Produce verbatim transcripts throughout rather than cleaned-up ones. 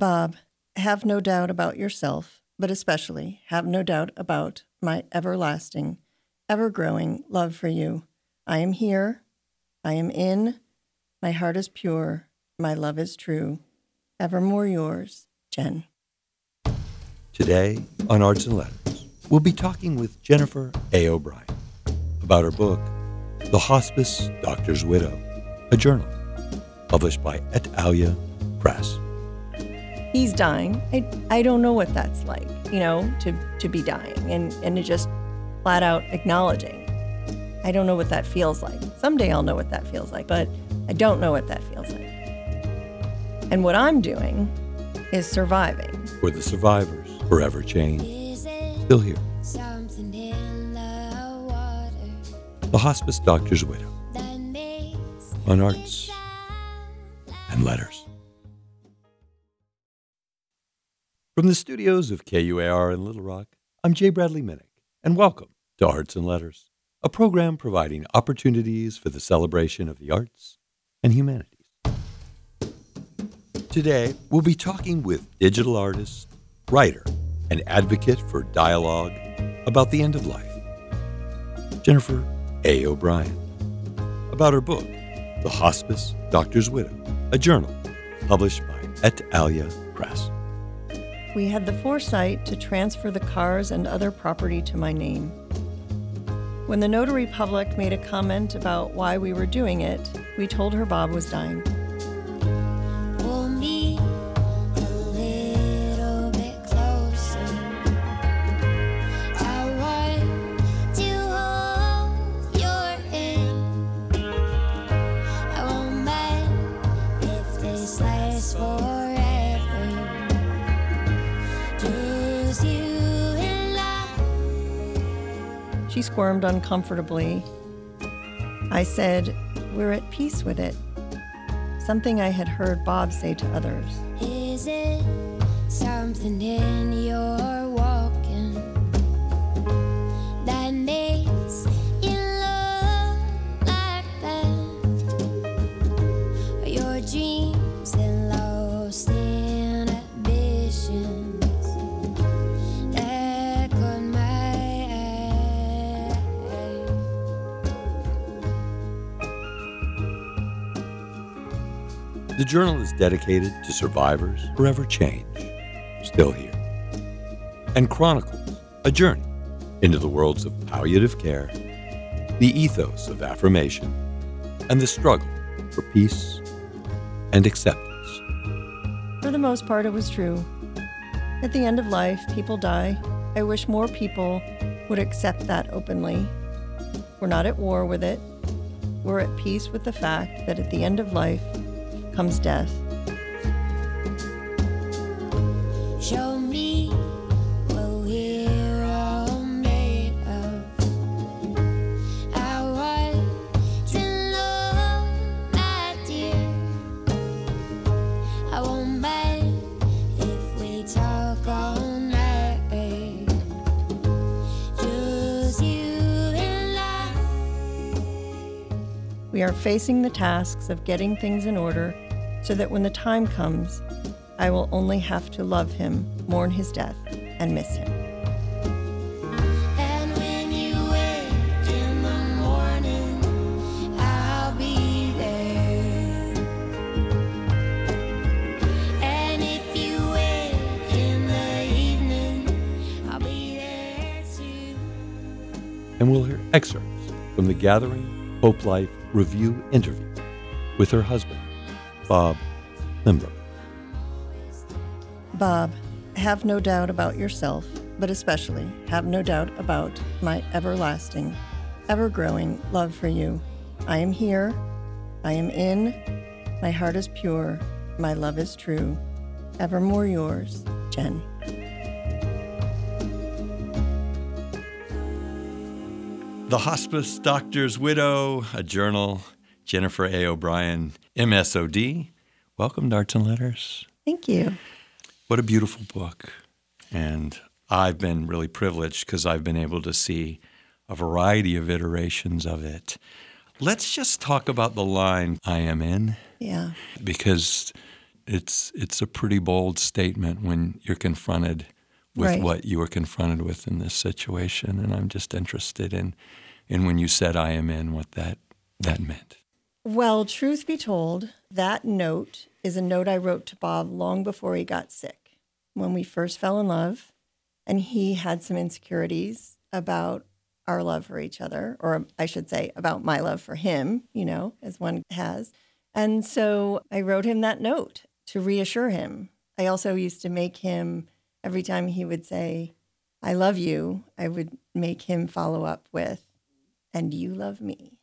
Bob, have no doubt about yourself, but especially have no doubt about my everlasting, ever-growing love for you. I am here. I am in. My heart is pure. My love is true. Evermore yours, Jen. Today on Arts and Letters, we'll be talking with Jennifer A. O'Brien about her book, The Hospice Doctor's Widow, a Journal, published by Et Alia Press. He's dying. I, I don't know what that's like, you know, to, to be dying and, and to just flat out acknowledging. I don't know what that feels like. Someday I'll know what that feels like, but I don't know what that feels like. And what I'm doing is surviving. For the survivors, forever changed, still here. The Hospice Doctor's Widow, on Arts and Letters. From the studios of K U A R in Little Rock, I'm Jay Bradley Minick, and welcome to Arts and Letters, a program providing opportunities for the celebration of the arts and humanities. Today, we'll be talking with digital artist, writer, and advocate for dialogue about the end of life, Jennifer A. O'Brien, about her book, The Hospice Doctor's Widow, a journal published by Et Alia Press. We had the foresight to transfer the cars and other property to my name. When the notary public made a comment about why we were doing it, we told her Bob was dying. She squirmed uncomfortably. I said, "We're at peace with it," something I had heard Bob say to others. Is it something in your walking that makes you look like that? Or your dreams and lost inhibitions? The journal is dedicated to survivors forever changed, still here, and chronicles a journey into the worlds of palliative care, the ethos of affirmation, and the struggle for peace and acceptance. For the most part, it was true. At the end of life, people die. I wish more people would accept that openly. We're not at war with it. We're at peace with the fact that at the end of life, comes death. Show me what we're all made of. I want to love, my dear. I won't mind if we talk all night, babe. Just you and I. We are facing the tasks of getting things in order, so that when the time comes, I will only have to love him, mourn his death, and miss him. And when you wake in the morning, I'll be there. And if you wake in the evening, I'll be there too. And we'll hear excerpts from the Gathering Hope Life Review interview with her husband, Bob Limber. Bob, have no doubt about yourself, but especially have no doubt about my everlasting, ever-growing love for you. I am here. I am in. My heart is pure. My love is true. Evermore yours, Jen. The Hospice Doctor's Widow, a journal, Jennifer A. O'Brien, M S O D. Welcome to Arts and Letters. Thank you. What a beautiful book. And I've been really privileged because I've been able to see a variety of iterations of it. Let's just talk about the line, I am in. Yeah. Because it's it's a pretty bold statement when you're confronted with right. what you were confronted with in this situation. And I'm just interested in, in when you said I am in, what that that meant. Well, truth be told, that note is a note I wrote to Bob long before he got sick, when we first fell in love, and he had some insecurities about our love for each other, or I should say about my love for him, you know, as one has. And so I wrote him that note to reassure him. I also used to make him, every time he would say, I love you, I would make him follow up with, and you love me.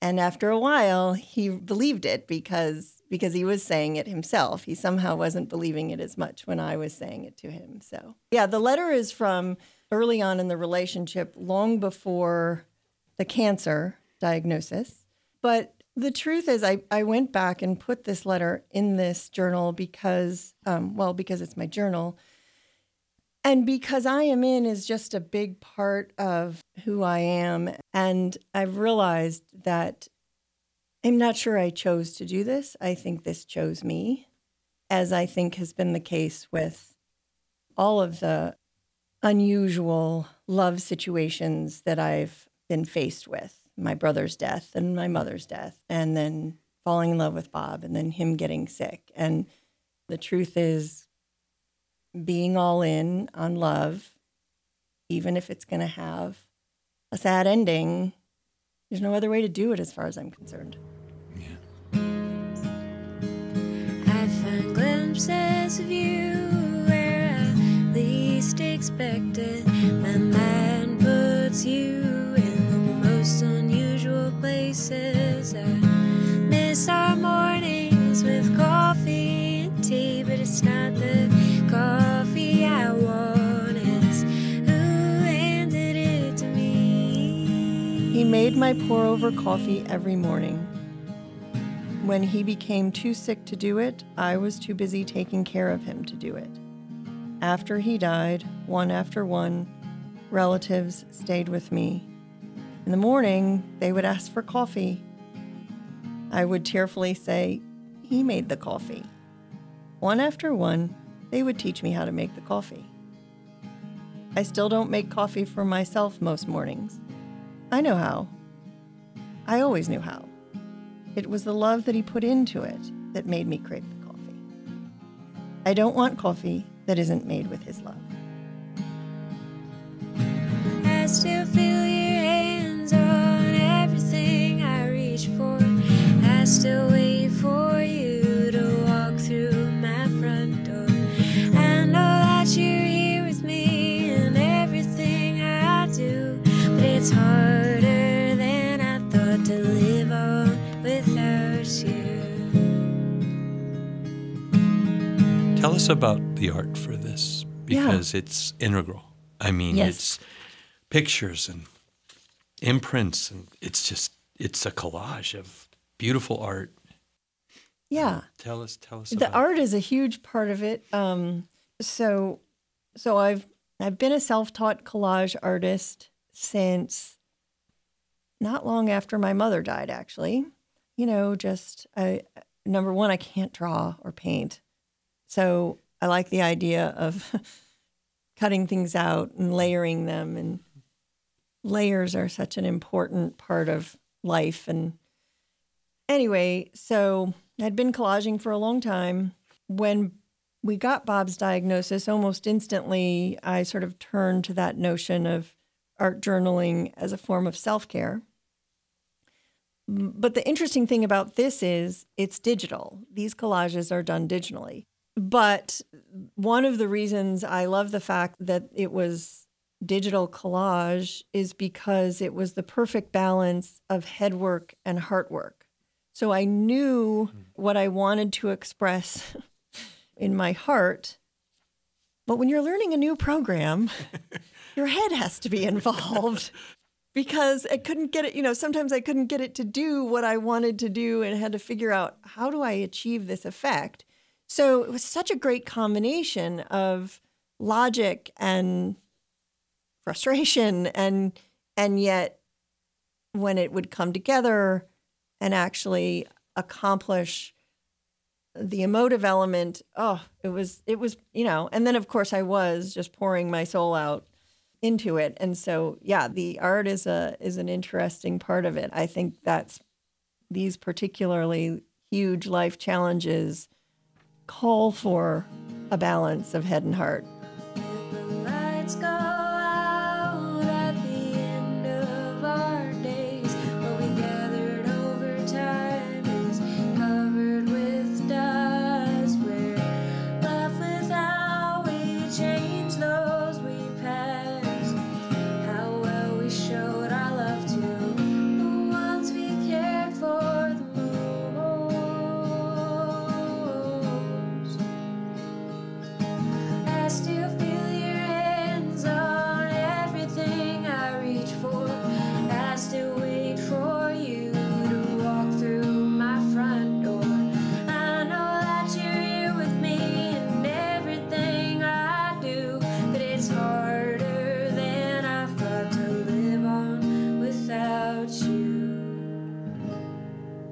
And after a while, he believed it because because he was saying it himself. He somehow wasn't believing it as much when I was saying it to him. So, yeah, the letter is from early on in the relationship, long before the cancer diagnosis. But the truth is I, I went back and put this letter in this journal because, um, well, because it's my journal. And because I am in is just a big part of who I am. And I've realized that I'm not sure I chose to do this. I think this chose me, as I think has been the case with all of the unusual love situations that I've been faced with. My brother's death and my mother's death, and then falling in love with Bob, and then him getting sick. And the truth is, being all in on love, even if it's going to have a sad ending, there's no other way to do it as far as I'm concerned. Yeah. I find glimpses of you where I least expect it. My mind puts you in the most unusual places. I miss our mornings with coffee and tea, but it's not the coffee I want, it's who handed it to me. He made my pour over coffee every morning. When he became too sick to do it, I was too busy taking care of him to do it. After he died, one after one, relatives stayed with me. In the morning, they would ask for coffee. I would tearfully say, he made the coffee. One after one, they would teach me how to make the coffee. I still don't make coffee for myself most mornings. I know how. I always knew how. It was the love that he put into it that made me crave the coffee. I don't want coffee that isn't made with his love. I still feel your hands on everything I reach for. I still wait for you to walk through. You're here with me in everything I do, but it's harder than I thought to live on without you. Tell us about the art for this, because yeah. it's integral. I mean, yes. it's pictures and imprints, and it's just, it's a collage of beautiful art. Yeah. Tell us, tell us the about The art it. Is a huge part of it. Um, So, so I've I've been a self-taught collage artist since not long after my mother died, actually. You know, just I, number one, I can't draw or paint, so I like the idea of cutting things out and layering them. And layers are such an important part of life. And anyway, so I'd been collaging for a long time. When we got Bob's diagnosis, almost instantly, I sort of turned to that notion of art journaling as a form of self-care. But the interesting thing about this is it's digital. These collages are done digitally. But one of the reasons I love the fact that it was digital collage is because it was the perfect balance of head work and heart work. So I knew what I wanted to express in my heart. But when you're learning a new program, your head has to be involved, because I couldn't get it, you know, sometimes I couldn't get it to do what I wanted to do and had to figure out, how do I achieve this effect? So it was such a great combination of logic and frustration, and and yet when it would come together and actually accomplish the emotive element, oh, it was, it was, you know, and then of course I was just pouring my soul out into it. And so, yeah, the art is a, is an interesting part of it. I think that's these particularly huge life challenges call for a balance of head and heart. Let's go.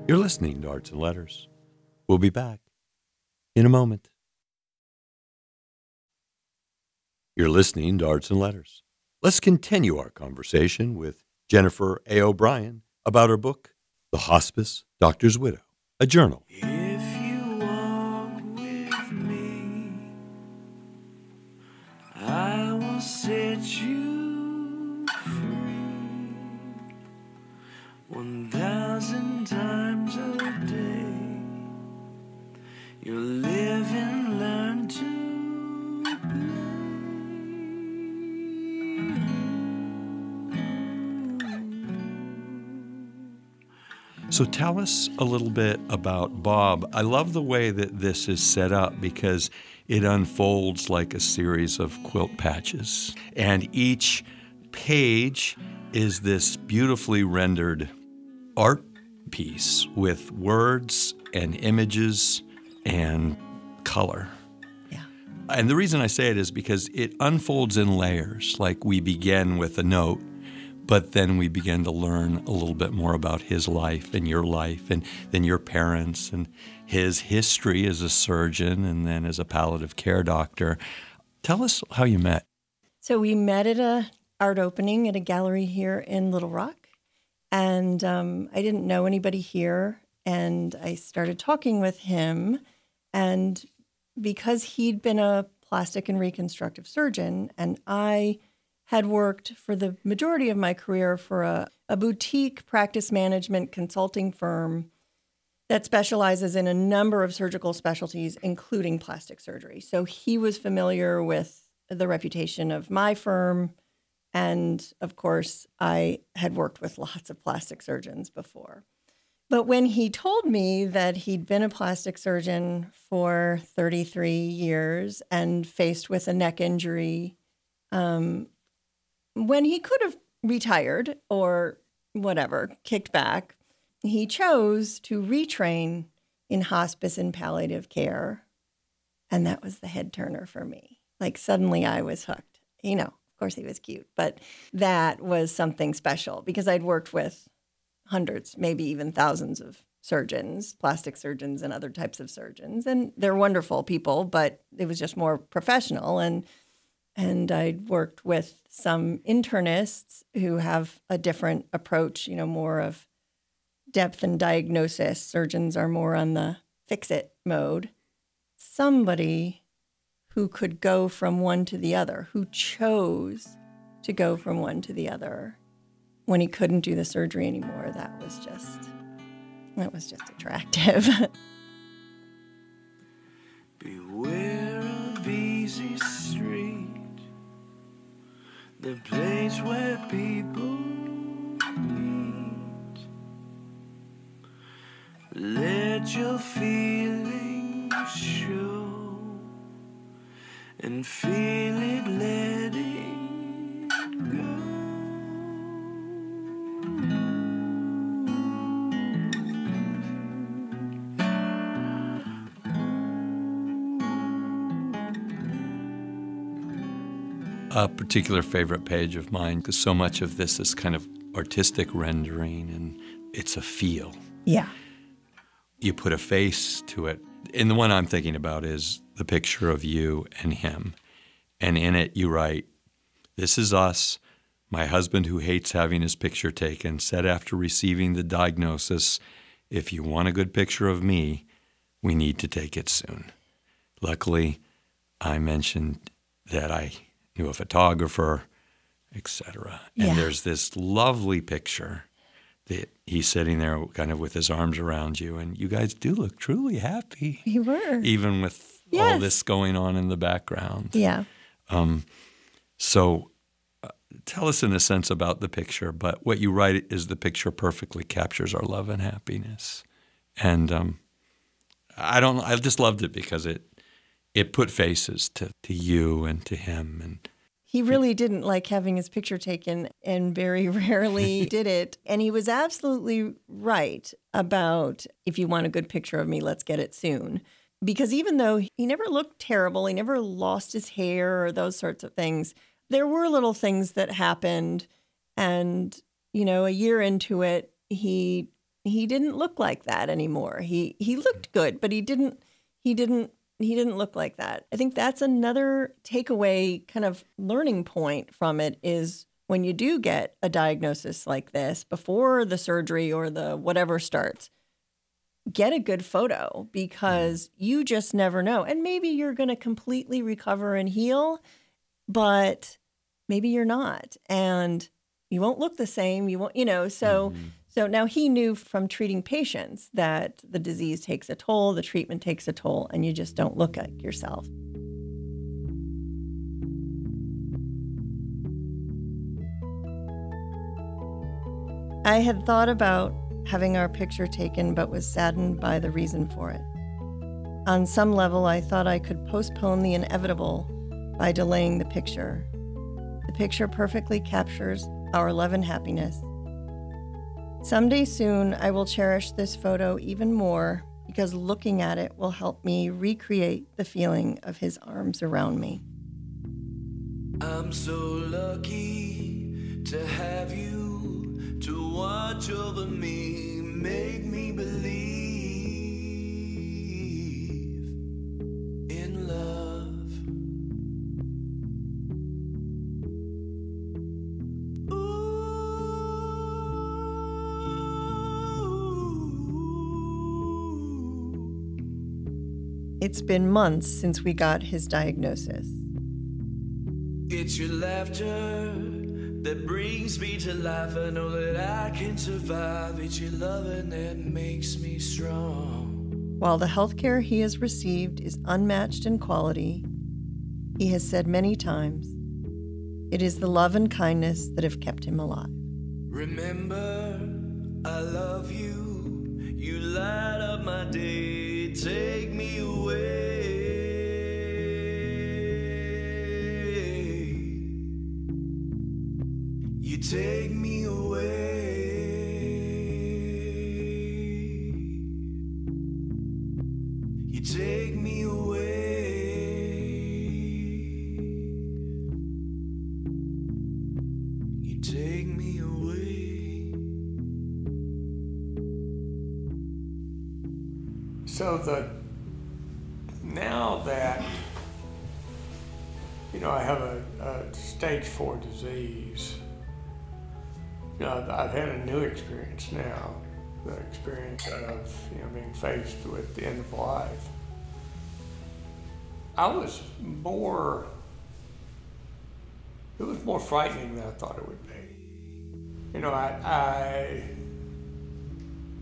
You're listening to Arts and Letters. We'll be back in a moment. You're listening to Arts and Letters. Let's continue our conversation with Jennifer A. O'Brien about her book, The Hospice Doctor's Widow, a journal. If you walk with me, I will set you free. One thousand times a day, you live and learn to play. So tell us a little bit about Bob. I love the way that this is set up because it unfolds like a series of quilt patches, and each page is this beautifully rendered art piece with words and images and color. Yeah. And the reason I say it is because it unfolds in layers. Like we begin with a note, but then we begin to learn a little bit more about his life and your life and then your parents and his history as a surgeon and then as a palliative care doctor. Tell us how you met. So we met at a art opening at a gallery here in Little Rock. And um, I didn't know anybody here, and I started talking with him. And because he'd been a plastic and reconstructive surgeon, and I had worked for the majority of my career for a, a boutique practice management consulting firm that specializes in a number of surgical specialties, including plastic surgery. So he was familiar with the reputation of my firm. And, of course, I had worked with lots of plastic surgeons before. But when he told me that he'd been a plastic surgeon for thirty-three years and faced with a neck injury, um, when he could have retired or whatever, kicked back, he chose to retrain in hospice and palliative care. And that was the head turner for me. Like, suddenly I was hooked, you know. Of course, he was cute, but that was something special because I'd worked with hundreds, maybe even thousands of surgeons, plastic surgeons and other types of surgeons. And they're wonderful people, but it was just more professional. And and I'd worked with some internists who have a different approach, you know, more of depth and diagnosis. Surgeons are more on the fix-it mode. Somebody who could go from one to the other, who chose to go from one to the other when he couldn't do the surgery anymore. That was just, that was just attractive. Beware of easy street, the place where people meet. Let your feelings show. And feel it letting go. A particular favorite page of mine, because so much of this is kind of artistic rendering and it's a feel. Yeah. You put a face to it. And the one I'm thinking about is the picture of you and him. And in it you write, "This is us. My husband, who hates having his picture taken, said after receiving the diagnosis, 'If you want a good picture of me, we need to take it soon.'" Luckily, I mentioned that I knew a photographer, et cetera. And yeah. There's this lovely picture that he's sitting there kind of with his arms around you, and you guys do look truly happy. You were. Even with yes. all this going on in the background. Yeah. Um, so uh, tell us in a sense about the picture, but what you write is the picture perfectly captures our love and happiness. And um, I don't. I just loved it because it it put faces to, to you and to him. And he really didn't like having his picture taken and very rarely did it. And he was absolutely right about, if you want a good picture of me, let's get it soon. Because even though he never looked terrible, he never lost his hair or those sorts of things, there were little things that happened. And, you know, a year into it, he he didn't look like that anymore. He he looked good, but he didn't he didn't. He didn't look like that. I think that's another takeaway, kind of learning point from it, is when you do get a diagnosis like this, before the surgery or the whatever starts, get a good photo, because you just never know. And maybe you're going to completely recover and heal, but maybe you're not. And you won't look the same. You won't, you know, so... Mm-hmm. So now he knew from treating patients that the disease takes a toll, the treatment takes a toll, and you just don't look like yourself. I had thought about having our picture taken, but was saddened by the reason for it. On some level, I thought I could postpone the inevitable by delaying the picture. The picture perfectly captures our love and happiness. Someday soon, I will cherish this photo even more, because looking at it will help me recreate the feeling of his arms around me. I'm so lucky to have you, to watch over me, make me believe in love. It's been months since we got his diagnosis. It's your laughter that brings me to life. I know that I can survive. It's your loving that makes me strong. While the healthcare he has received is unmatched in quality, he has said many times, it is the love and kindness that have kept him alive. Remember, I love you. You light up my day. Take me away. You take me away. You take me away. You take me away. So the, now that, you know, I have a, a stage four disease, you know, I've, I've had a new experience now, the experience of, you know, being faced with the end of life. I was more, it was more frightening than I thought it would be. You know, I, I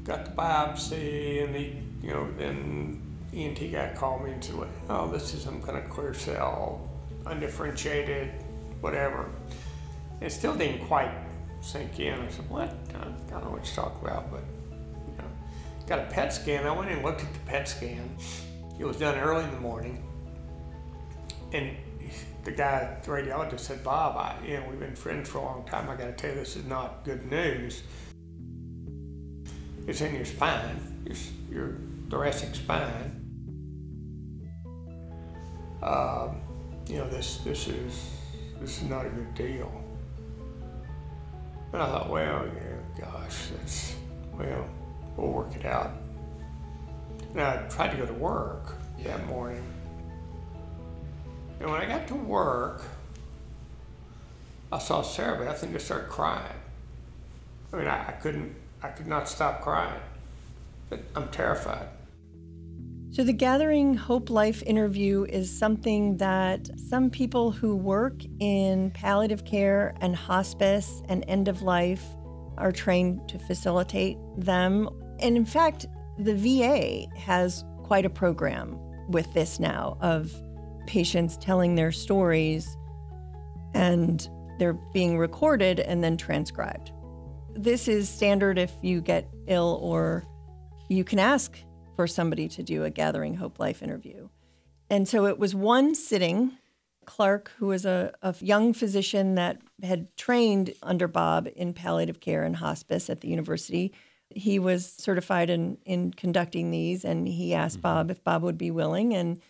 got the biopsy, and the You know, then the E N T guy called me and said, well, oh, this is some kind of clear cell, undifferentiated, whatever. It still didn't quite sink in. I said, what? I don't know what you're talking about, but, you know. Got a P E T scan. I went and looked at the P E T scan. It was done early in the morning. And the guy, the radiologist, said, Bob, I, you know, we've been friends for a long time. I got to tell you, this is not good news. It's in your spine, your, your thoracic spine. Um, you know, this this is this is not a good deal. And I thought, well, yeah, gosh, that's well, we'll work it out. And I tried to go to work yeah. that morning. And when I got to work, I saw Sarah Beth and just started crying. I mean, I, I couldn't, I could not stop crying. But I'm terrified. So the Gathering Hope Life interview is something that some people who work in palliative care and hospice and end of life are trained to facilitate them. And in fact, the V A has quite a program with this now of patients telling their stories, and they're being recorded and then transcribed. This is standard if you get ill, or you can ask for somebody to do a Gathering Hope Life interview. And so it was one sitting. Clark, who was a, a young physician that had trained under Bob in palliative care and hospice at the university, he was certified in, in conducting these, and he asked mm-hmm. Bob if Bob would be willing. And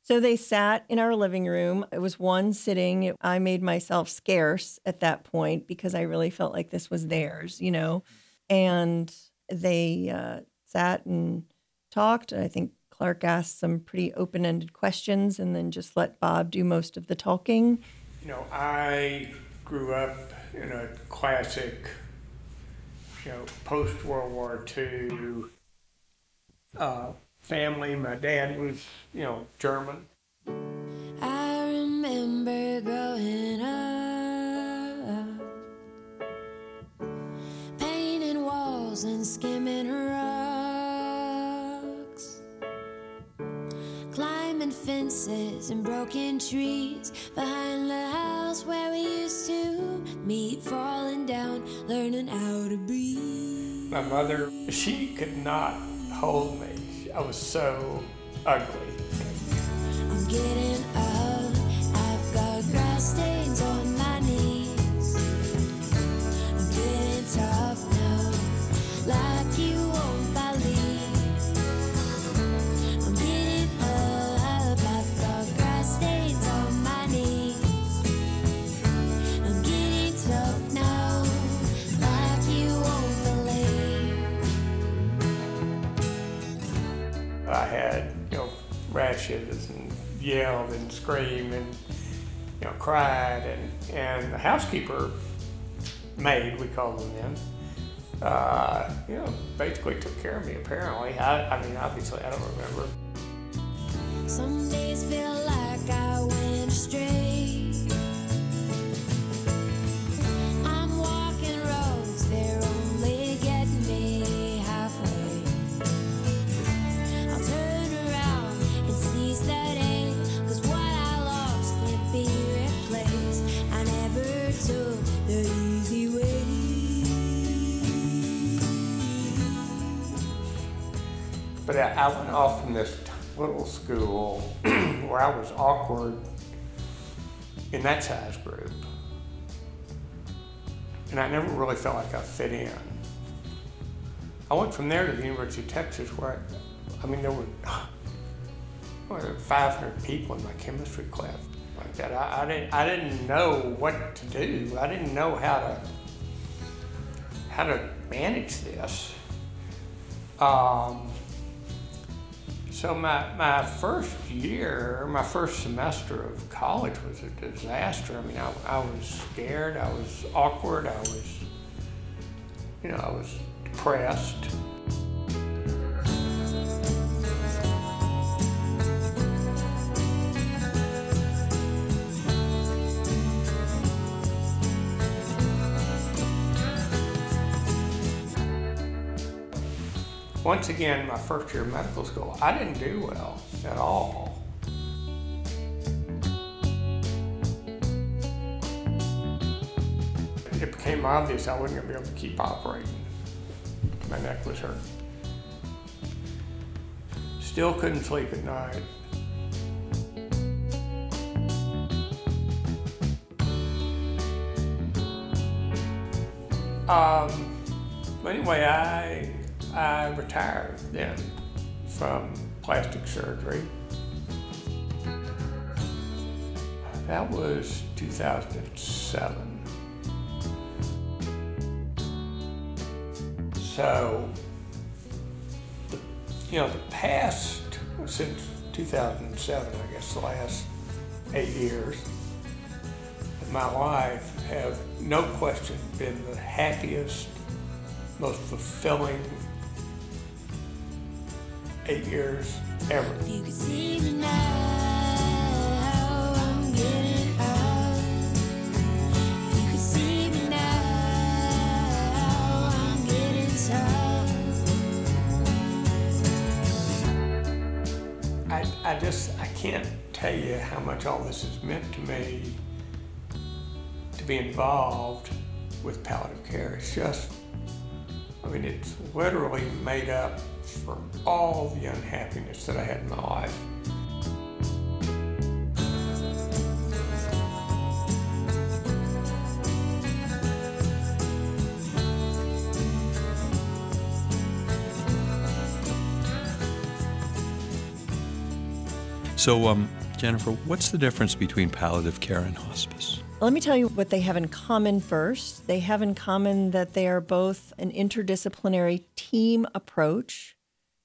so they sat in our living room. It was one sitting. I made myself scarce at that point because I really felt like this was theirs, you know. And they uh, sat and talked. I think Clark asked some pretty open-ended questions and then just let Bob do most of the talking. You know, I grew up in a classic, you know, post-World War Two uh, family. My dad was, you know, German. I remember growing up, painting walls and skimming rocks, climbing fences and broken trees behind the house where we used to meet, falling down, learning how to breathe. My mother, she could not hold me. I was so ugly. I'm getting up, I've got grass stains on my knees. I'm getting tough now, like you won't believe. I'm getting up, I've got grass stains on my knees. I'm getting tough now, like you won't believe. I had, you know, rashes and yelled and screamed and, you know, cried. And, and the housekeeper maid, we called them then, uh, you know, basically took care of me, apparently. I, I mean, obviously, I don't remember. Some days feel like I went astray. I'm walking roads, they're only getting me halfway. I'll turn around and seize that aim, 'cause what I lost can't be replaced. I never took the easy way. But I, I went off from this t- little school where I was awkward in that size group. And I never really felt like I fit in. I went from there to the University of Texas where, I, I mean, there were, well, there were five hundred people in my chemistry class like that. I, I, didn't, I didn't know what to do. I didn't know how to, how to manage this. Um, So my, my first year, my first semester of college was a disaster. I mean, I, I was scared, I was awkward, I was, you know, I was depressed. Once again, my first year of medical school, I didn't do well at all. It became obvious I wasn't going to be able to keep operating. My neck was hurting. Still couldn't sleep at night. Um, but anyway, I... I retired then from plastic surgery. That was two thousand seven. So the you know, the past, since two thousand seven, I guess the last eight years of my life have, no question, been the happiest, most fulfilling eight years ever. If you could see me now, I'm getting out. If you could see me now, I'm getting tired. I, I just, I can't tell you how much all this has meant to me to be involved with palliative care. It's just, I mean, it's literally made up for all the unhappiness that I had in my life. So, um, Jennifer, what's the difference between palliative care and hospice? Let me tell you what they have in common first. They have in common that they are both an interdisciplinary team approach.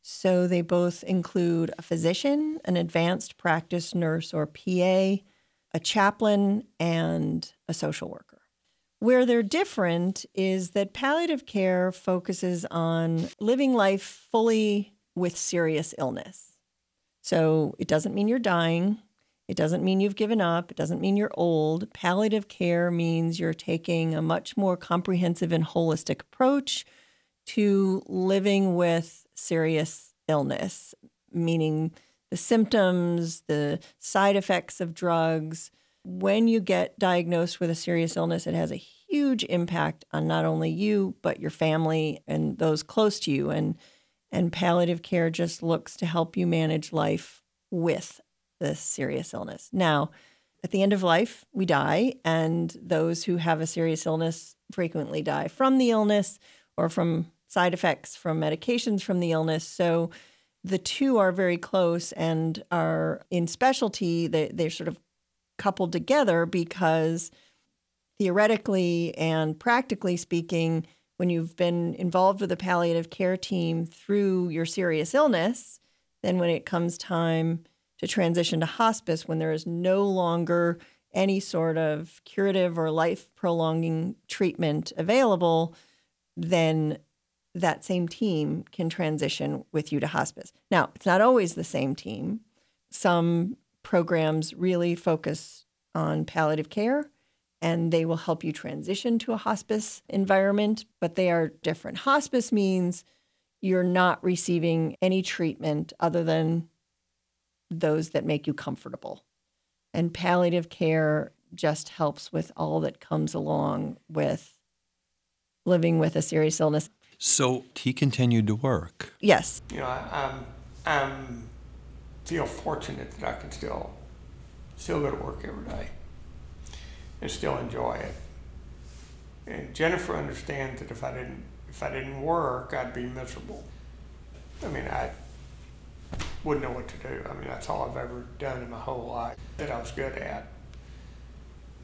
So they both include a physician, an advanced practice nurse or P A, a chaplain, and a social worker. Where they're different is that palliative care focuses on living life fully with serious illness. So it doesn't mean you're dying. It doesn't mean you've given up. It doesn't mean you're old. Palliative care means you're taking a much more comprehensive and holistic approach to living with serious illness, meaning the symptoms, the side effects of drugs. When you get diagnosed with a serious illness, it has a huge impact on not only you, but your family and those close to you. And And palliative care just looks to help you manage life with this serious illness. Now, at the end of life, we die, and those who have a serious illness frequently die from the illness or from side effects, from medications from the illness. So the two are very close and are in specialty. They, they're sort of coupled together because theoretically and practically speaking, when you've been involved with a palliative care team through your serious illness, then when it comes time to transition to hospice, when there is no longer any sort of curative or life-prolonging treatment available, then that same team can transition with you to hospice. Now, it's not always the same team. Some programs really focus on palliative care, and they will help you transition to a hospice environment, but they are different. Hospice means you're not receiving any treatment other than those that make you comfortable. And palliative care just helps with all that comes along with living with a serious illness. So he continued to work. Yes. You know, I I'm, I'm feel fortunate that I can still still go to work every day and still enjoy it. And Jennifer understands that if I didn't if I didn't work, I'd be miserable. I mean, I wouldn't know what to do. I mean, that's all I've ever done in my whole life that I was good at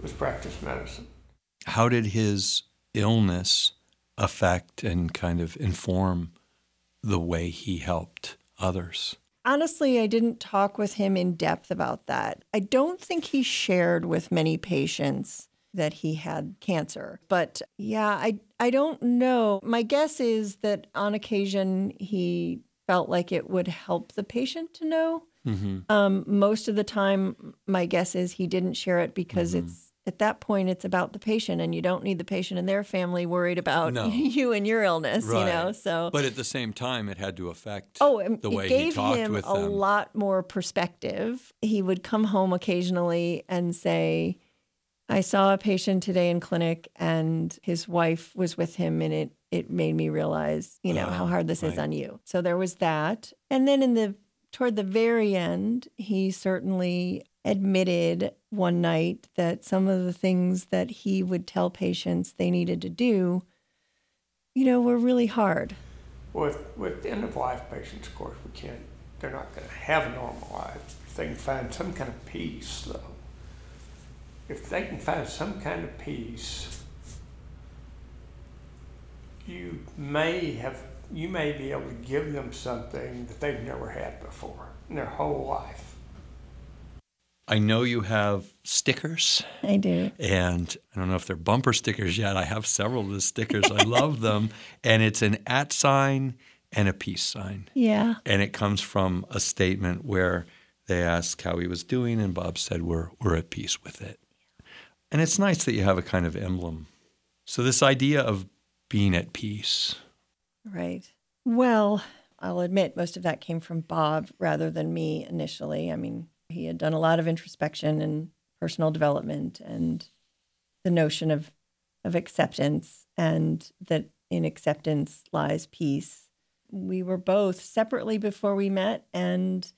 was practice medicine. How did his illness affect and kind of inform the way he helped others? Honestly, I didn't talk with him in depth about that. I don't think he shared with many patients that he had cancer. But yeah, I I don't know. My guess is that on occasion he felt like it would help the patient to know. Mm-hmm. Um, most of the time, my guess is he didn't share it because mm-hmm. it's at that point it's about the patient, and you don't need the patient and their family worried about no. you and your illness, right. you know. So, but at the same time, it had to affect oh, the way he talked with them. It gave him a lot more perspective. He would come home occasionally and say, "I saw a patient today in clinic, and his wife was with him, and it it made me realize, you know, uh, how hard this right. is on you." So there was that, and then in the toward the very end, he certainly admitted one night that some of the things that he would tell patients they needed to do, you know, were really hard. With with end-of-life patients, of course, we can't, they're not going to have a normal life. If they can find some kind of peace, though, if they can find some kind of peace, you may have you may be able to give them something that they've never had before in their whole life. I know you have stickers. I do. And I don't know if they're bumper stickers yet. I have several of the stickers. I love them. And it's an at sign and a peace sign. Yeah. And it comes from a statement where they asked how he was doing, and Bob said, we're, we're at peace with it. And it's nice that you have a kind of emblem. So this idea of being at peace. Right. Well, I'll admit most of that came from Bob rather than me initially. I mean, he had done a lot of introspection and personal development and the notion of, of acceptance, and that in acceptance lies peace. We were both separately before we met, and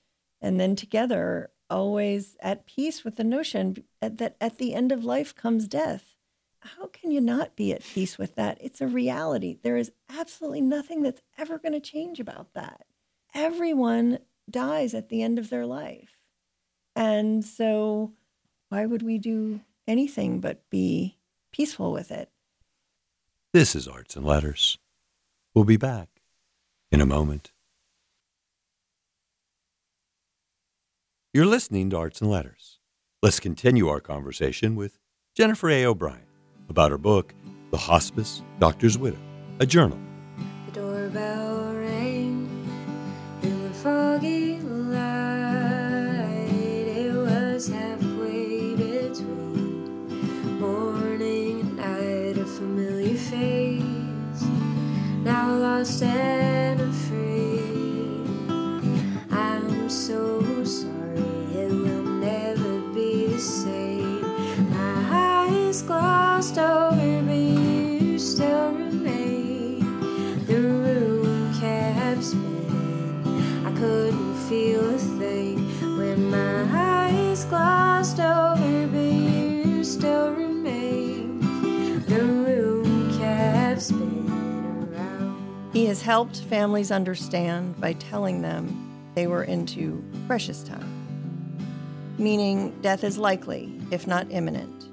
and then together always at peace with the notion that at the end of life comes death. How can you not be at peace with that? It's a reality. There is absolutely nothing that's ever going to change about that. Everyone dies at the end of their life. And so why would we do anything but be peaceful with it? This is Arts and Letters. We'll be back in a moment. You're listening to Arts and Letters. Let's continue our conversation with Jennifer A. O'Brien about her book, The Hospice Doctor's Widow, a journal. The doorbell rang in the foggy light. It was halfway between morning and night, a familiar face, now lost and afraid. I'm so sorry, it will never be the same. My eyes glossed over, but you still remain. The room kept spinning, I couldn't feel a thing. When my eyes glossed over, but you still remain. The room kept spinning around. He has helped families understand by telling them they were into precious time, meaning death is likely, if not imminent.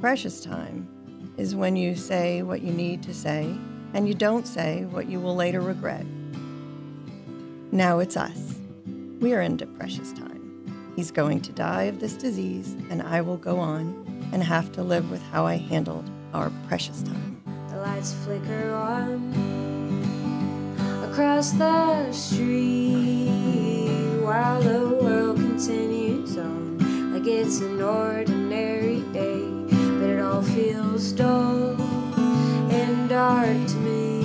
Precious time is when you say what you need to say, and you don't say what you will later regret. Now it's us. We are into precious time. He's going to die of this disease, and I will go on and have to live with how I handled our precious time. The lights flicker on across the street, while the world continues on like it's an ordinary day, but it all feels dull and dark to me.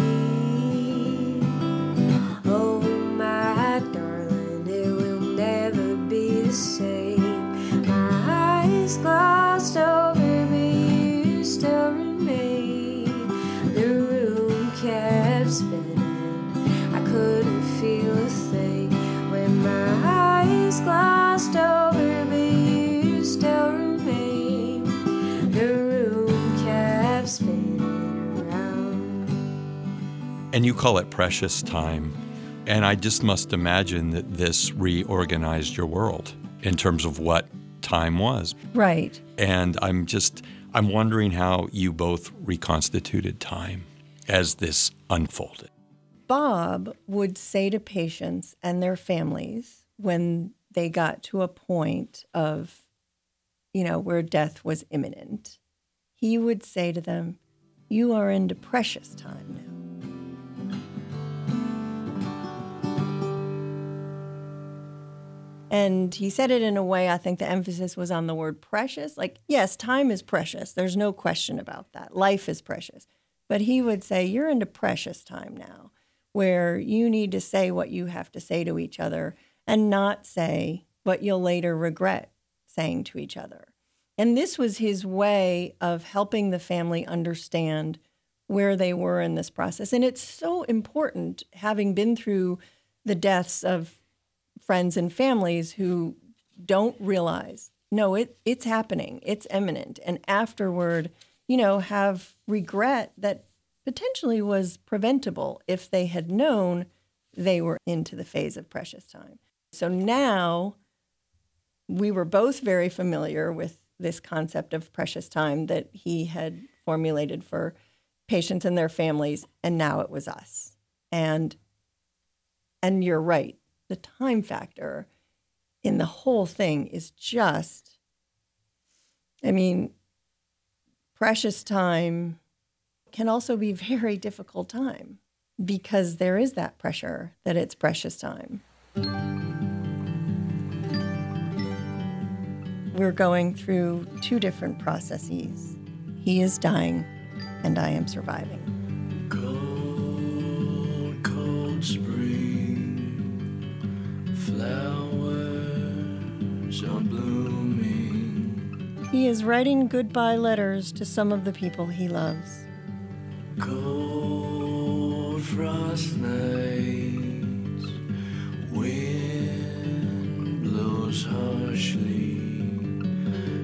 Oh, my darling, it will never be the same. My eyes glossed over, but you still remain. The room kept spinning, I couldn't feel a thing. My eyes glossed over, but you still remain. The room kept spinning around. And you call it precious time. And I just must imagine that this reorganized your world in terms of what time was. Right. And I'm just, I'm wondering how you both reconstituted time as this unfolded. Bob would say to patients and their families when they got to a point of, you know, where death was imminent, he would say to them, you are into precious time now. And he said it in a way, I think the emphasis was on the word precious. Like, yes, time is precious. There's no question about that. Life is precious. But he would say, you're into precious time now, where you need to say what you have to say to each other and not say what you'll later regret saying to each other. And this was his way of helping the family understand where they were in this process. And it's so important, having been through the deaths of friends and families who don't realize, no, it it's happening, it's imminent. And afterward, you know, have regret that potentially was preventable if they had known they were into the phase of precious time. So now we were both very familiar with this concept of precious time that he had formulated for patients and their families, and now it was us. And and you're right. The time factor in the whole thing is just, I mean, precious time can also be very difficult time because there is that pressure that it's precious time. We're going through two different processes. He is dying, and I am surviving. Cold, cold spring, flowers are blooming. He is writing goodbye letters to some of the people he loves. Cold frost nights, wind blows harshly.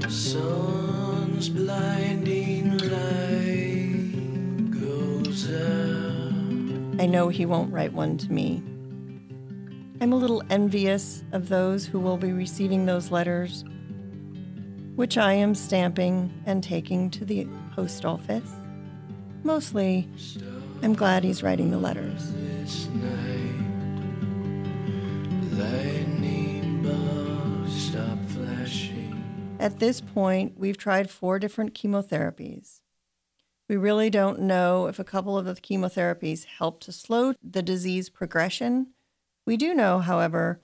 Sun's blinding light goes out. I know he won't write one to me. I'm a little envious of those who will be receiving those letters, which I am stamping and taking to the post office. Mostly, I'm glad he's writing the letters. This night, lightning bugs stop flashing. At this point, we've tried four different chemotherapies. We really don't know if a couple of the chemotherapies help to slow the disease progression. We do know, however,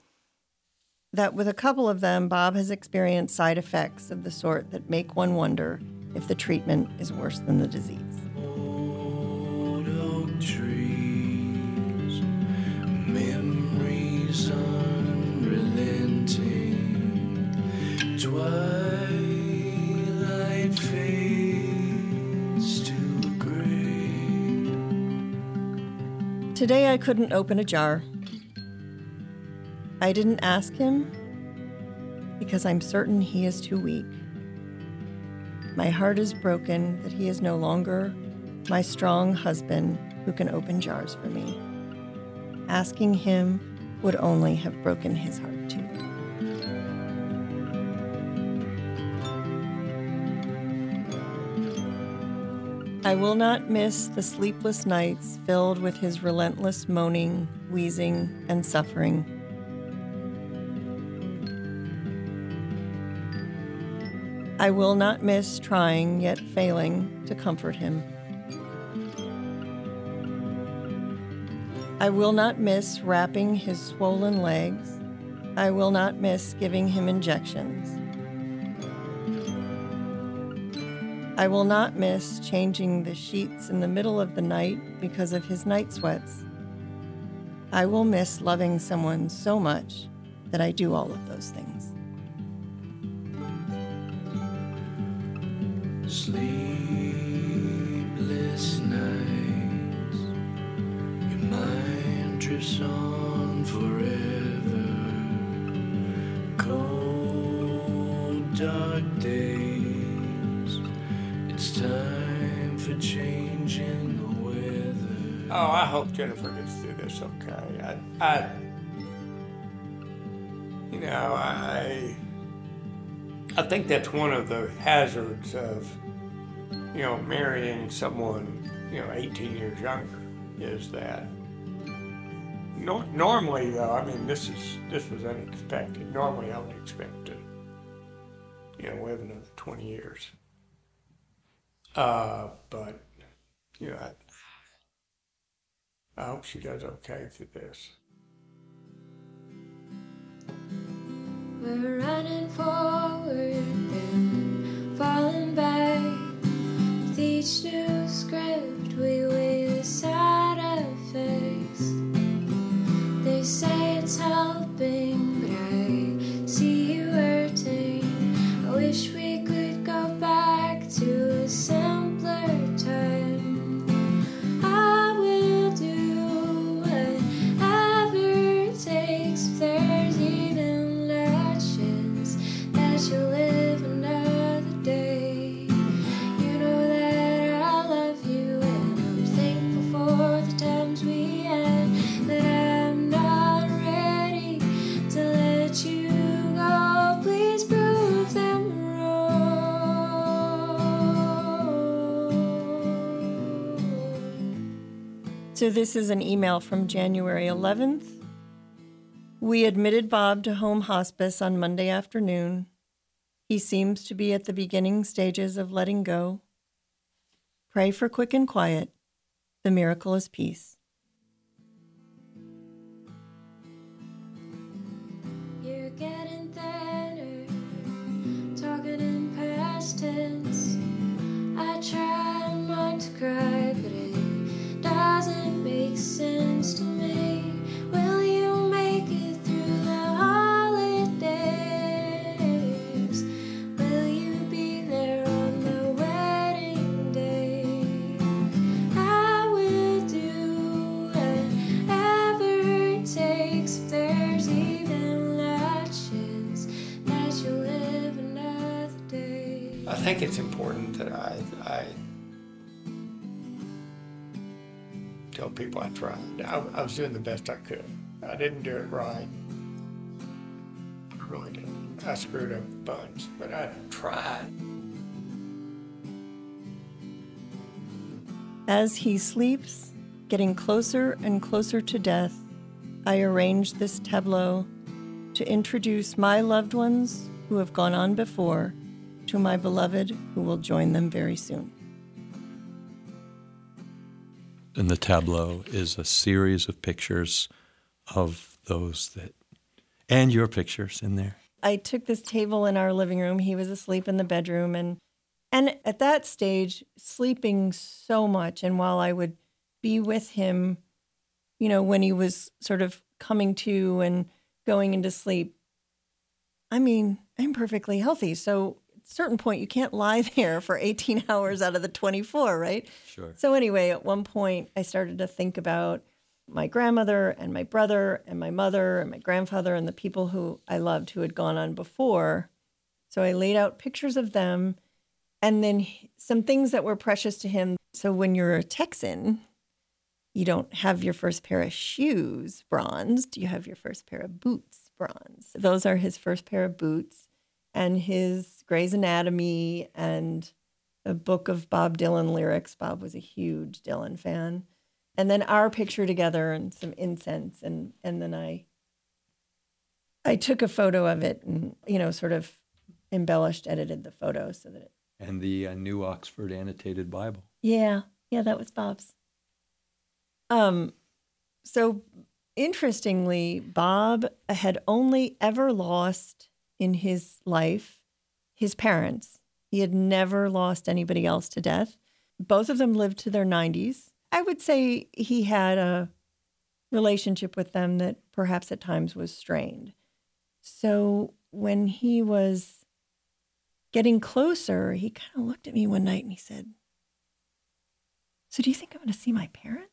that with a couple of them, Bob has experienced side effects of the sort that make one wonder if the treatment is worse than the disease. Old oak trees, memories unrelenting, twice. Today I couldn't open a jar. I didn't ask him because I'm certain he is too weak. My heart is broken that he is no longer my strong husband who can open jars for me. Asking him would only have broken his heart too. I will not miss the sleepless nights filled with his relentless moaning, wheezing, and suffering. I will not miss trying, yet failing, to comfort him. I will not miss wrapping his swollen legs. I will not miss giving him injections. I will not miss changing the sheets in the middle of the night because of his night sweats. I will miss loving someone so much that I do all of those things. Sleepless nights, your mind drifts on forever. Cold, dark days. It's time for changing the weather. Oh, I hope Jennifer gets through this okay. I, I you know, I, I think that's one of the hazards of, you know, marrying someone, you know, eighteen years younger, is that no, normally though, I mean, this is this was unexpected. Normally, I would expect to, you know, live another twenty years. Uh, but, you know, I, I hope she does okay through this. We're running forward and falling back. With each new script we weigh the side effects. They say it's helping, but I see you hurting. I wish we could go back to a you go, please prove them wrong. So this is an email from January eleventh. We admitted Bob to home hospice on Monday afternoon. He seems to be at the beginning stages of letting go. Pray for quick and quiet. The miracle is peace. You're getting thinner, talking in past tense. I try not to cry, but it doesn't make sense to me. Will you make it through the holidays? Will you be there on the wedding day? I will do whatever it takes if there's even a chance that you'll live another day. I think it's important that I, I tell people I tried. I, I was doing the best I could. I didn't do it right. I really didn't. I screwed up a bunch, but I tried. As he sleeps, getting closer and closer to death, I arrange this tableau to introduce my loved ones who have gone on before to my beloved who will join them very soon. And the tableau is a series of pictures of those that, and your pictures in there. I took this table in our living room. He was asleep in the bedroom. And and at that stage, sleeping so much. And while I would be with him, you know, when he was sort of coming to and going into sleep, I mean, I'm perfectly healthy. So certain point, you can't lie there for eighteen hours out of the twenty-four, right? Sure. So anyway, at one point, I started to think about my grandmother and my brother and my mother and my grandfather and the people who I loved who had gone on before. So I laid out pictures of them and then some things that were precious to him. So when you're a Texan, you don't have your first pair of shoes bronzed. You have your first pair of boots bronzed. Those are his first pair of boots. And his Grey's Anatomy and a book of Bob Dylan lyrics. Bob was a huge Dylan fan. And then our picture together and some incense. And, and then I I took a photo of it and, you know, sort of embellished, edited the photo so that it... And the uh, New Oxford Annotated Bible. Yeah. Yeah, that was Bob's. Um, so, interestingly, Bob had only ever lost... in his life, his parents. He had never lost anybody else to death. Both of them lived to their nineties. I would say he had a relationship with them that perhaps at times was strained. So when he was getting closer, he kind of looked at me one night and he said, "So do you think I'm going to see my parents?"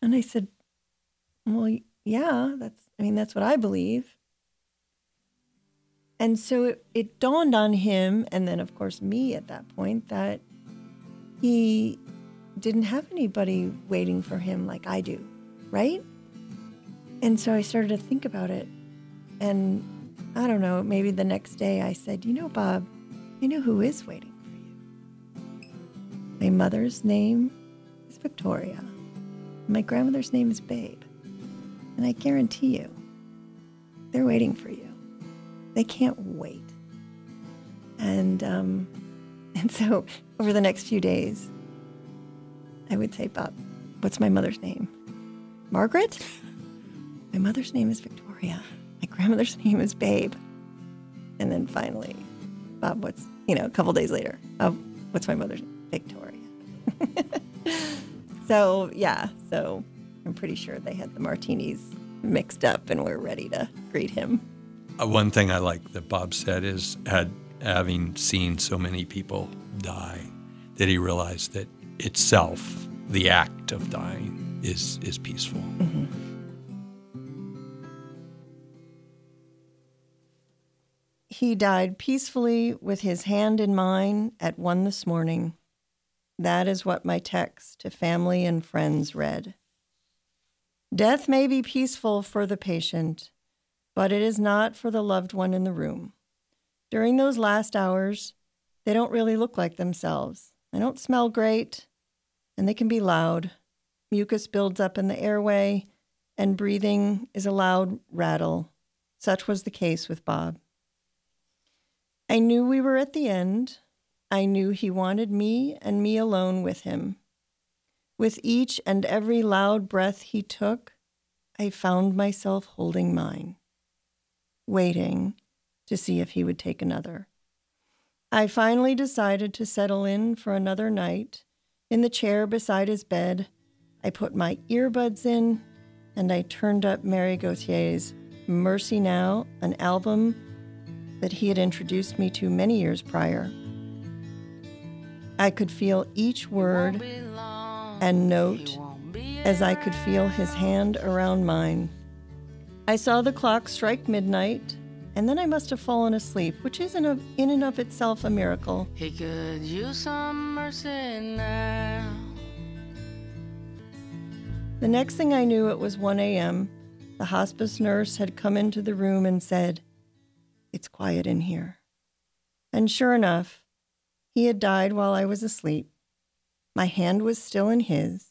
And I said, "Well, yeah, that's, I mean, that's what I believe." And so it, it dawned on him, and then, of course, me at that point, that he didn't have anybody waiting for him like I do, right? And so I started to think about it. And I don't know, maybe the next day I said, "You know, Bob, you know who is waiting for you? My mother's name is Victoria. My grandmother's name is Babe. And I guarantee you, they're waiting for you. They can't wait." And um, and so over the next few days, I would say, "Bob, what's my mother's name? Margaret? My mother's name is Victoria. My grandmother's name is Babe." And then finally, "Bob, what's, you know, a couple days later, oh, what's my mother's name? Victoria." So, yeah, so... I'm pretty sure they had the martinis mixed up and were ready to greet him. Uh, one thing I like that Bob said is had having seen so many people die, that he realized that itself, the act of dying, is, is peaceful. Mm-hmm. He died peacefully with his hand in mine at one this morning. That is what my text to family and friends read. Death may be peaceful for the patient, but it is not for the loved one in the room. During those last hours, they don't really look like themselves. They don't smell great. and they can be loud. Mucus builds up in the airway, and breathing is a loud rattle. Such was the case with Bob. I knew we were at the end. I knew he wanted me and me alone with him. With each and every loud breath he took, I found myself holding mine, waiting to see if he would take another. I finally decided to settle in for another night. In the chair beside his bed, I put my earbuds in, and I turned up Mary Gauthier's Mercy Now, an album that he had introduced me to many years prior. I could feel each word and note as I could feel his hand around mine. I saw the clock strike midnight, and then I must have fallen asleep, which is in, a, in and of itself a miracle. He could use some mercy now. The next thing I knew, it was one a.m. The hospice nurse had come into the room and said, "It's quiet in here." And sure enough, he had died while I was asleep. My hand was still in his,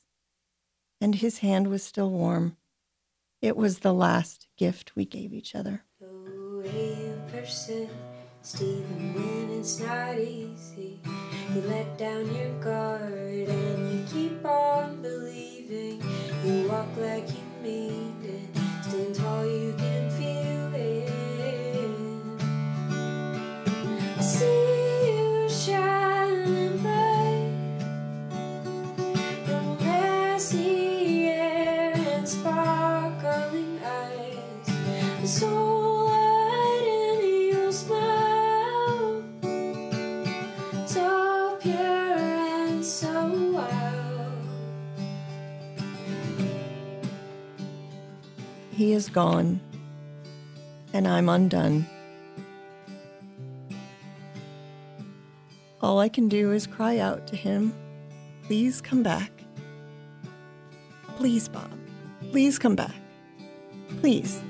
and his hand was still warm. It was the last gift we gave each other. Oh, you person, Stephen, when it's not easy, you let down your guard and you keep on believing. You walk like you mean it, stand tall, you can feel it. I see you shine and bright, your messy hair and sparkling eyes, the soul light in your smile, so pure and so wild. He is gone, and I'm undone. All I can do is cry out to him, "Please come back. Please, Bob. Please come back. Please."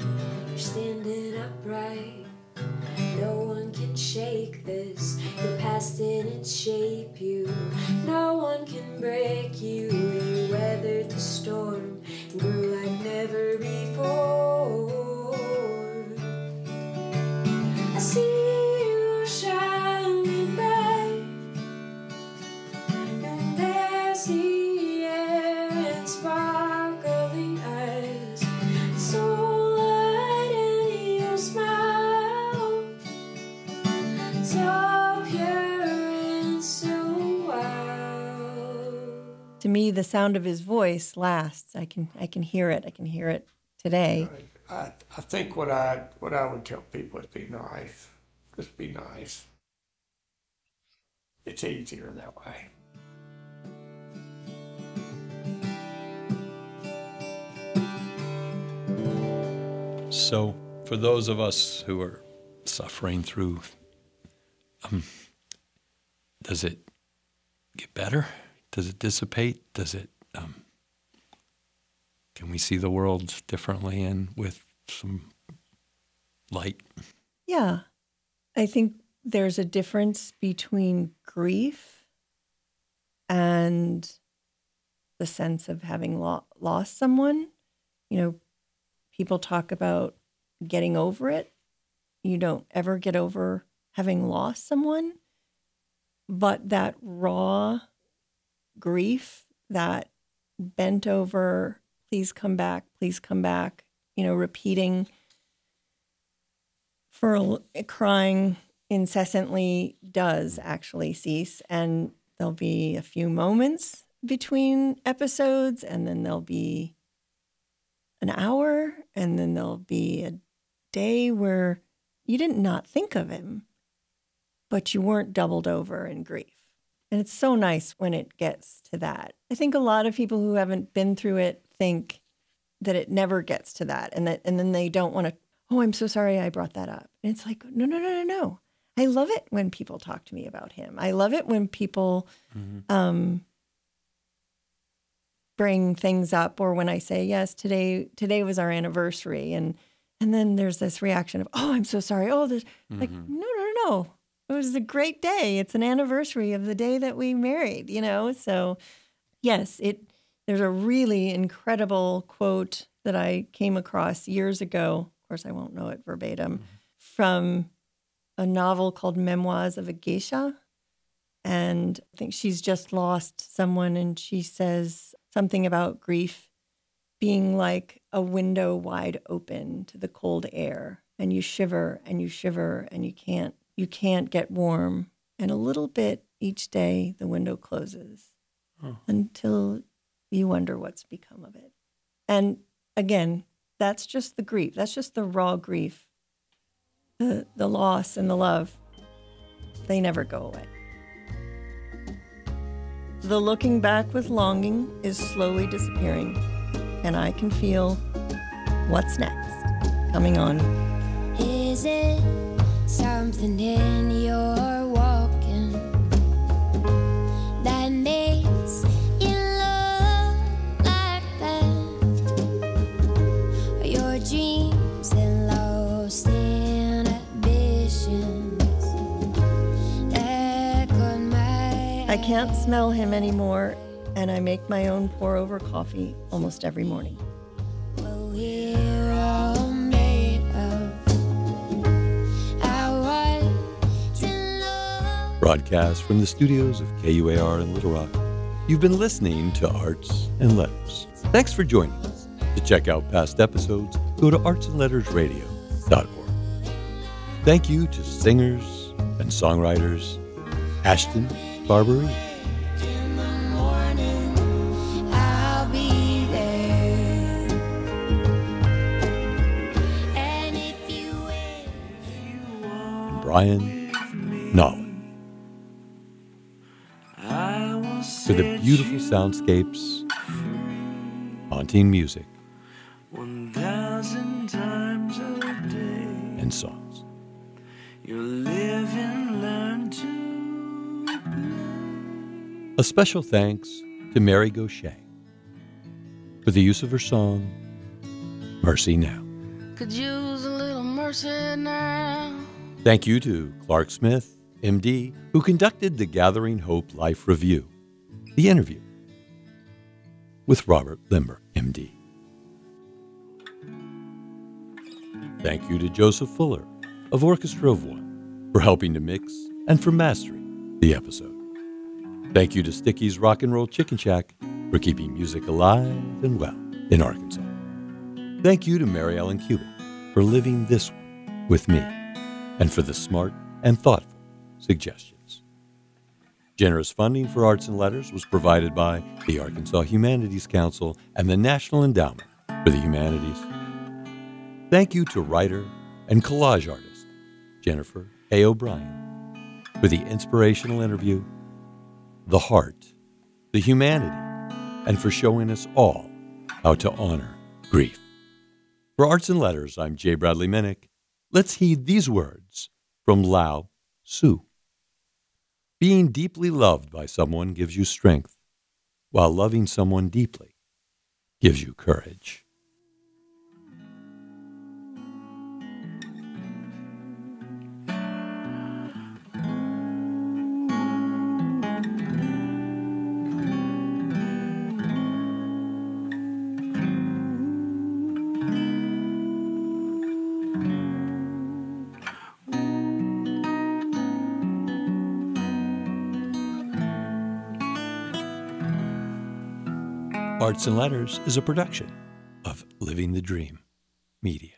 You're standing upright. No one can shake this. Your past didn't shape you. No one can break you. You weathered the storm and grew like never before. I see you shining bright, your messy hair and sparkling eyes, so light in your smile, so pure. To me, the sound of his voice lasts. I can I can hear it. I can hear it today. I, I think what I what I would tell people is be nice. Just be nice. It's easier that way. So, for those of us who are suffering through, um, does it get better? Does it dissipate? Does it? Um, can we see the world differently and with some light? Yeah. I think there's a difference between grief and the sense of having lo- lost someone. You know, people talk about getting over it. You don't ever get over having lost someone. But that raw grief, that bent over, please come back, please come back, you know, repeating for crying incessantly does actually cease. And there'll be a few moments between episodes, and then there'll be an hour, and then there'll be a day where you didn't not think of him, but you weren't doubled over in grief. And it's so nice when it gets to that. I think a lot of people who haven't been through it think that it never gets to that. And that, and then they don't want to, oh, I'm so sorry I brought that up. And it's like, no, no, no, no, no. I love it when people talk to me about him. I love it when people mm-hmm. um, bring things up, or when I say, yes, today today was our anniversary. And and then there's this reaction of, oh, I'm so sorry. Oh, there's mm-hmm. like, no, no, no, no. it was a great day. It's an anniversary of the day that we married, you know? So yes, it, there's a really incredible quote that I came across years ago. Of course, I won't know it verbatim, mm-hmm. from a novel called Memoirs of a Geisha. And I think she's just lost someone, and she says something about grief being like a window wide open to the cold air, and you shiver and you shiver and you can't you can't get warm. And a little bit each day the window closes oh. until you wonder what's become of it. And again, that's just the grief. That's just the raw grief. The the loss and the love, they never go away. The looking back with longing is slowly disappearing, and I can feel what's next coming on. Is it something in your walking that makes you look like that? Or your dreams and lost ambitions? I can't smell him anymore, and I make my own pour-over coffee almost every morning. Well, we're all made of our love. Broadcast from the studios of K U A R in Little Rock. You've been listening to Arts and Letters. Thanks for joining us. To check out past episodes, go to arts and letters radio dot org. Thank you to singers and songwriters Ashton Barbary, in the morning, I'll be there. And if you win, you are Brian Nolan. For the beautiful soundscapes, haunting music, one thousand times a day, and songs. You're living, learn to. A special thanks to Mary Gauthier for the use of her song, Mercy Now. Could use a little mercy now. Thank you to Clark Smith, M D, who conducted the Gathering Hope Life Review, the interview with Robert Limber, M D. Thank you to Joseph Fuller of Orchestra of One for helping to mix and for mastering the episode. Thank you to Sticky's Rock and Roll Chicken Shack for keeping music alive and well in Arkansas. Thank you to Mary Ellen Cubick for living this one with me and for the smart and thoughtful suggestions. Generous funding for Arts and Letters was provided by the Arkansas Humanities Council and the National Endowment for the Humanities. Thank you to writer and collage artist Jennifer A. O'Brien for the inspirational interview, the heart, the humanity, and for showing us all how to honor grief. For Arts and Letters, I'm Jay Bradley Minick. Let's heed these words from Lao Tzu. Being deeply loved by someone gives you strength, while loving someone deeply gives you courage. Arts and Letters is a production of Living the Dream Media.